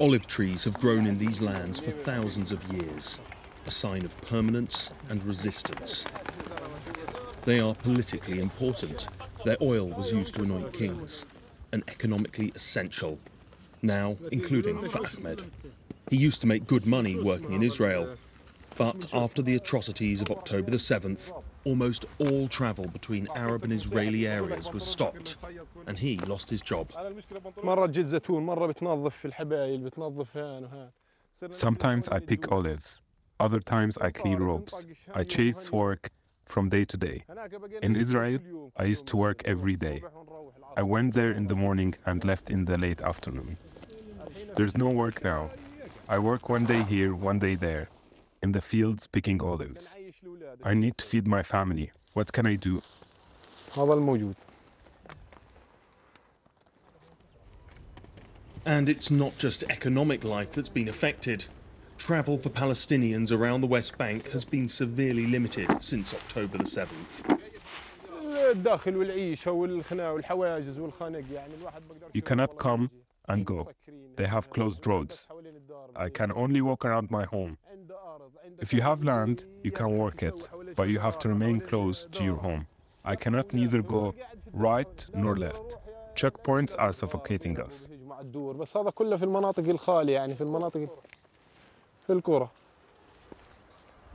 Olive trees have grown in these lands for thousands of years, a sign of permanence and resistance. They are politically important. Their oil was used to anoint kings, and economically essential, now including for Ahmed. He used to make good money working in Israel, but after the atrocities of October the 7th, almost all travel between Arab and Israeli areas was stopped, and he lost his job. Sometimes I pick olives, other times I clean ropes. I chase work from day to day. In Israel, I used to work every day. I went there in the morning and left in the late afternoon. There's no work now. I work one day here, one day there, in the fields picking olives. I need to feed my family. What can I do? And it's not just economic life that's been affected. Travel for Palestinians around the West Bank has been severely limited since October the 7th. You cannot come and go. They have closed roads. I can only walk around my home. If you have land, you can work it, but you have to remain close to your home. I cannot neither go right nor left. Checkpoints are suffocating us. The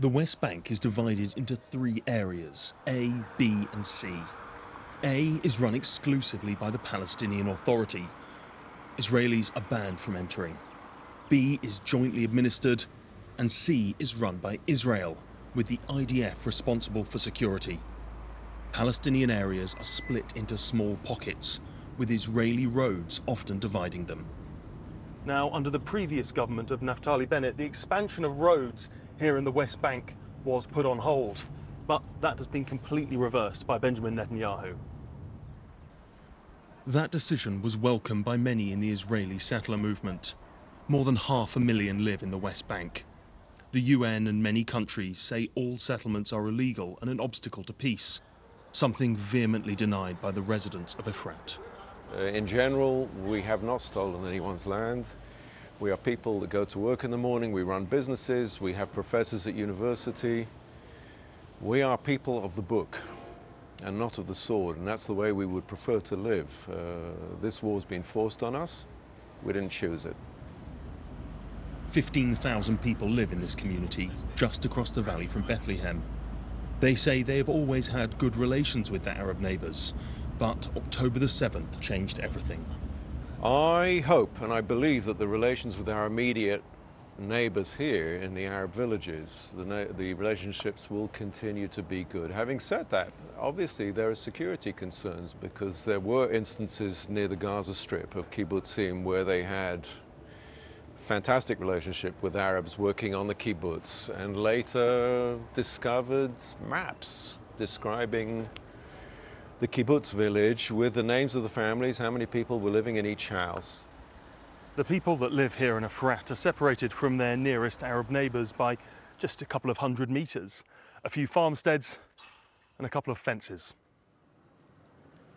West Bank is divided into three areas, A, B and C. A is run exclusively by the Palestinian Authority. Israelis are banned from entering. B is jointly administered, and C is run by Israel, with the IDF responsible for security. Palestinian areas are split into small pockets, with Israeli roads often dividing them. Now, under the previous government of Naftali Bennett, the expansion of roads here in the West Bank was put on hold, but that has been completely reversed by Benjamin Netanyahu. That decision was welcomed by many in the Israeli settler movement. More than 500,000 live in the West Bank. The UN and many countries say all settlements are illegal and an obstacle to peace, something vehemently denied by the residents of Efrat. In general, we have not stolen anyone's land. We are people that go to work in the morning, we run businesses, we have professors at university. We are people of the book and not of the sword, and that's the way we would prefer to live. This war's been forced on us. We didn't choose it. 15,000 people live in this community, just across the valley from Bethlehem. They say they have always had good relations with their Arab neighbours, but October the 7th changed everything. I hope and I believe that the relations with our immediate neighbours here in the Arab villages, the relationships will continue to be good. Having said that, obviously there are security concerns because there were instances near the Gaza Strip of kibbutzim where they had fantastic relationship with Arabs working on the kibbutz and later discovered maps describing the kibbutz village with the names of the families, how many people were living in each house. The people that live here in Efrat are separated from their nearest Arab neighbours by just a couple of hundred metres, a few farmsteads and a couple of fences.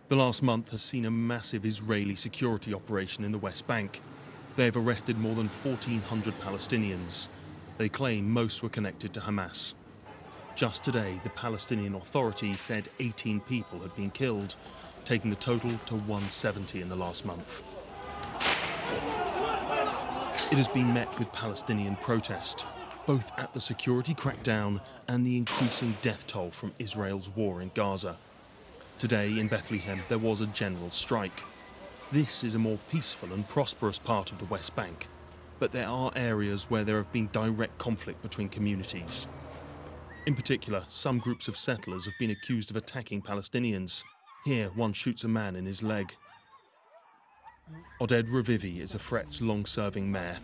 The last month has seen a massive Israeli security operation in the West Bank. They have arrested more than 1,400 Palestinians. They claim most were connected to Hamas. Just today, the Palestinian Authority said 18 people had been killed, taking the total to 170 in the last month. It has been met with Palestinian protest, both at the security crackdown and the increasing death toll from Israel's war in Gaza. Today in Bethlehem, there was a general strike. This is a more peaceful and prosperous part of the West Bank, but there are areas where there have been direct conflict between communities. In particular, some groups of settlers have been accused of attacking Palestinians. Here, one shoots a man in his leg. Oded Revivi is Efrat's long-serving mayor.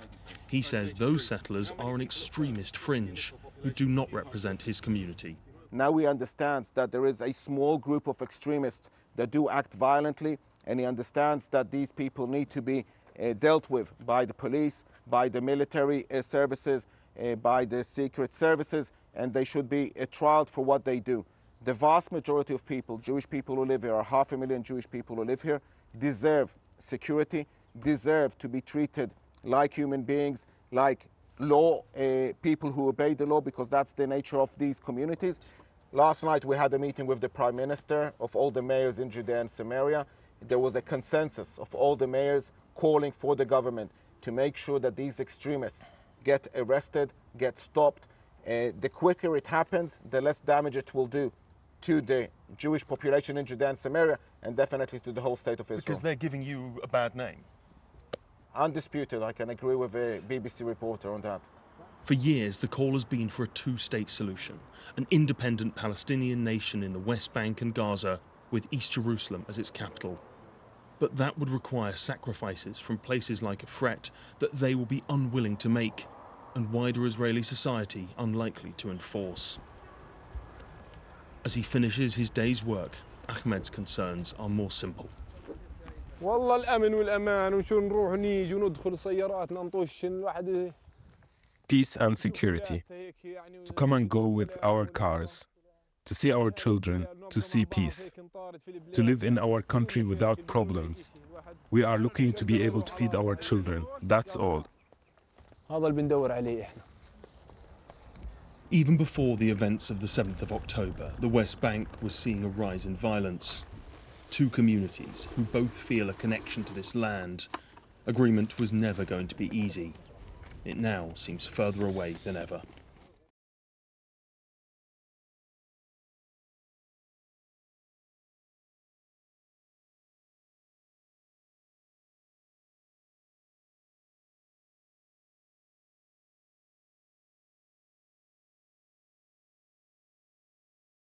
He says those settlers are an extremist fringe who do not represent his community. Now we understand that there is a small group of extremists that do act violently, and he understands that these people need to be dealt with by the police, by the military services, by the secret services, and they should be trialed for what they do. The vast majority of people, Jewish people who live here, or 500,000 Jewish people who live here, deserve security, deserve to be treated like human beings, like law, people who obey the law, because that's the nature of these communities. Last night we had a meeting with the Prime Minister of all the mayors in Judea and Samaria. There was a consensus of all the mayors calling for the government to make sure that these extremists get arrested, get stopped. The quicker it happens, the less damage it will do to the Jewish population in Judea and Samaria, and definitely to the whole state of Israel. Because they're giving you a bad name. Undisputed, I can agree with a BBC reporter on that. For years, the call has been for a two-state solution, an independent Palestinian nation in the West Bank and Gaza, with East Jerusalem as its capital. But that would require sacrifices from places like Efrat that they will be unwilling to make, and wider Israeli society unlikely to enforce. As he finishes his day's work, Ahmed's concerns are more simple. Peace and security, to come and go with our cars, to see our children, to see peace, to live in our country without problems. We are looking to be able to feed our children, that's all. Even before the events of the 7th of October, the West Bank was seeing a rise in violence. Two communities who both feel a connection to this land. Agreement was never going to be easy. It now seems further away than ever.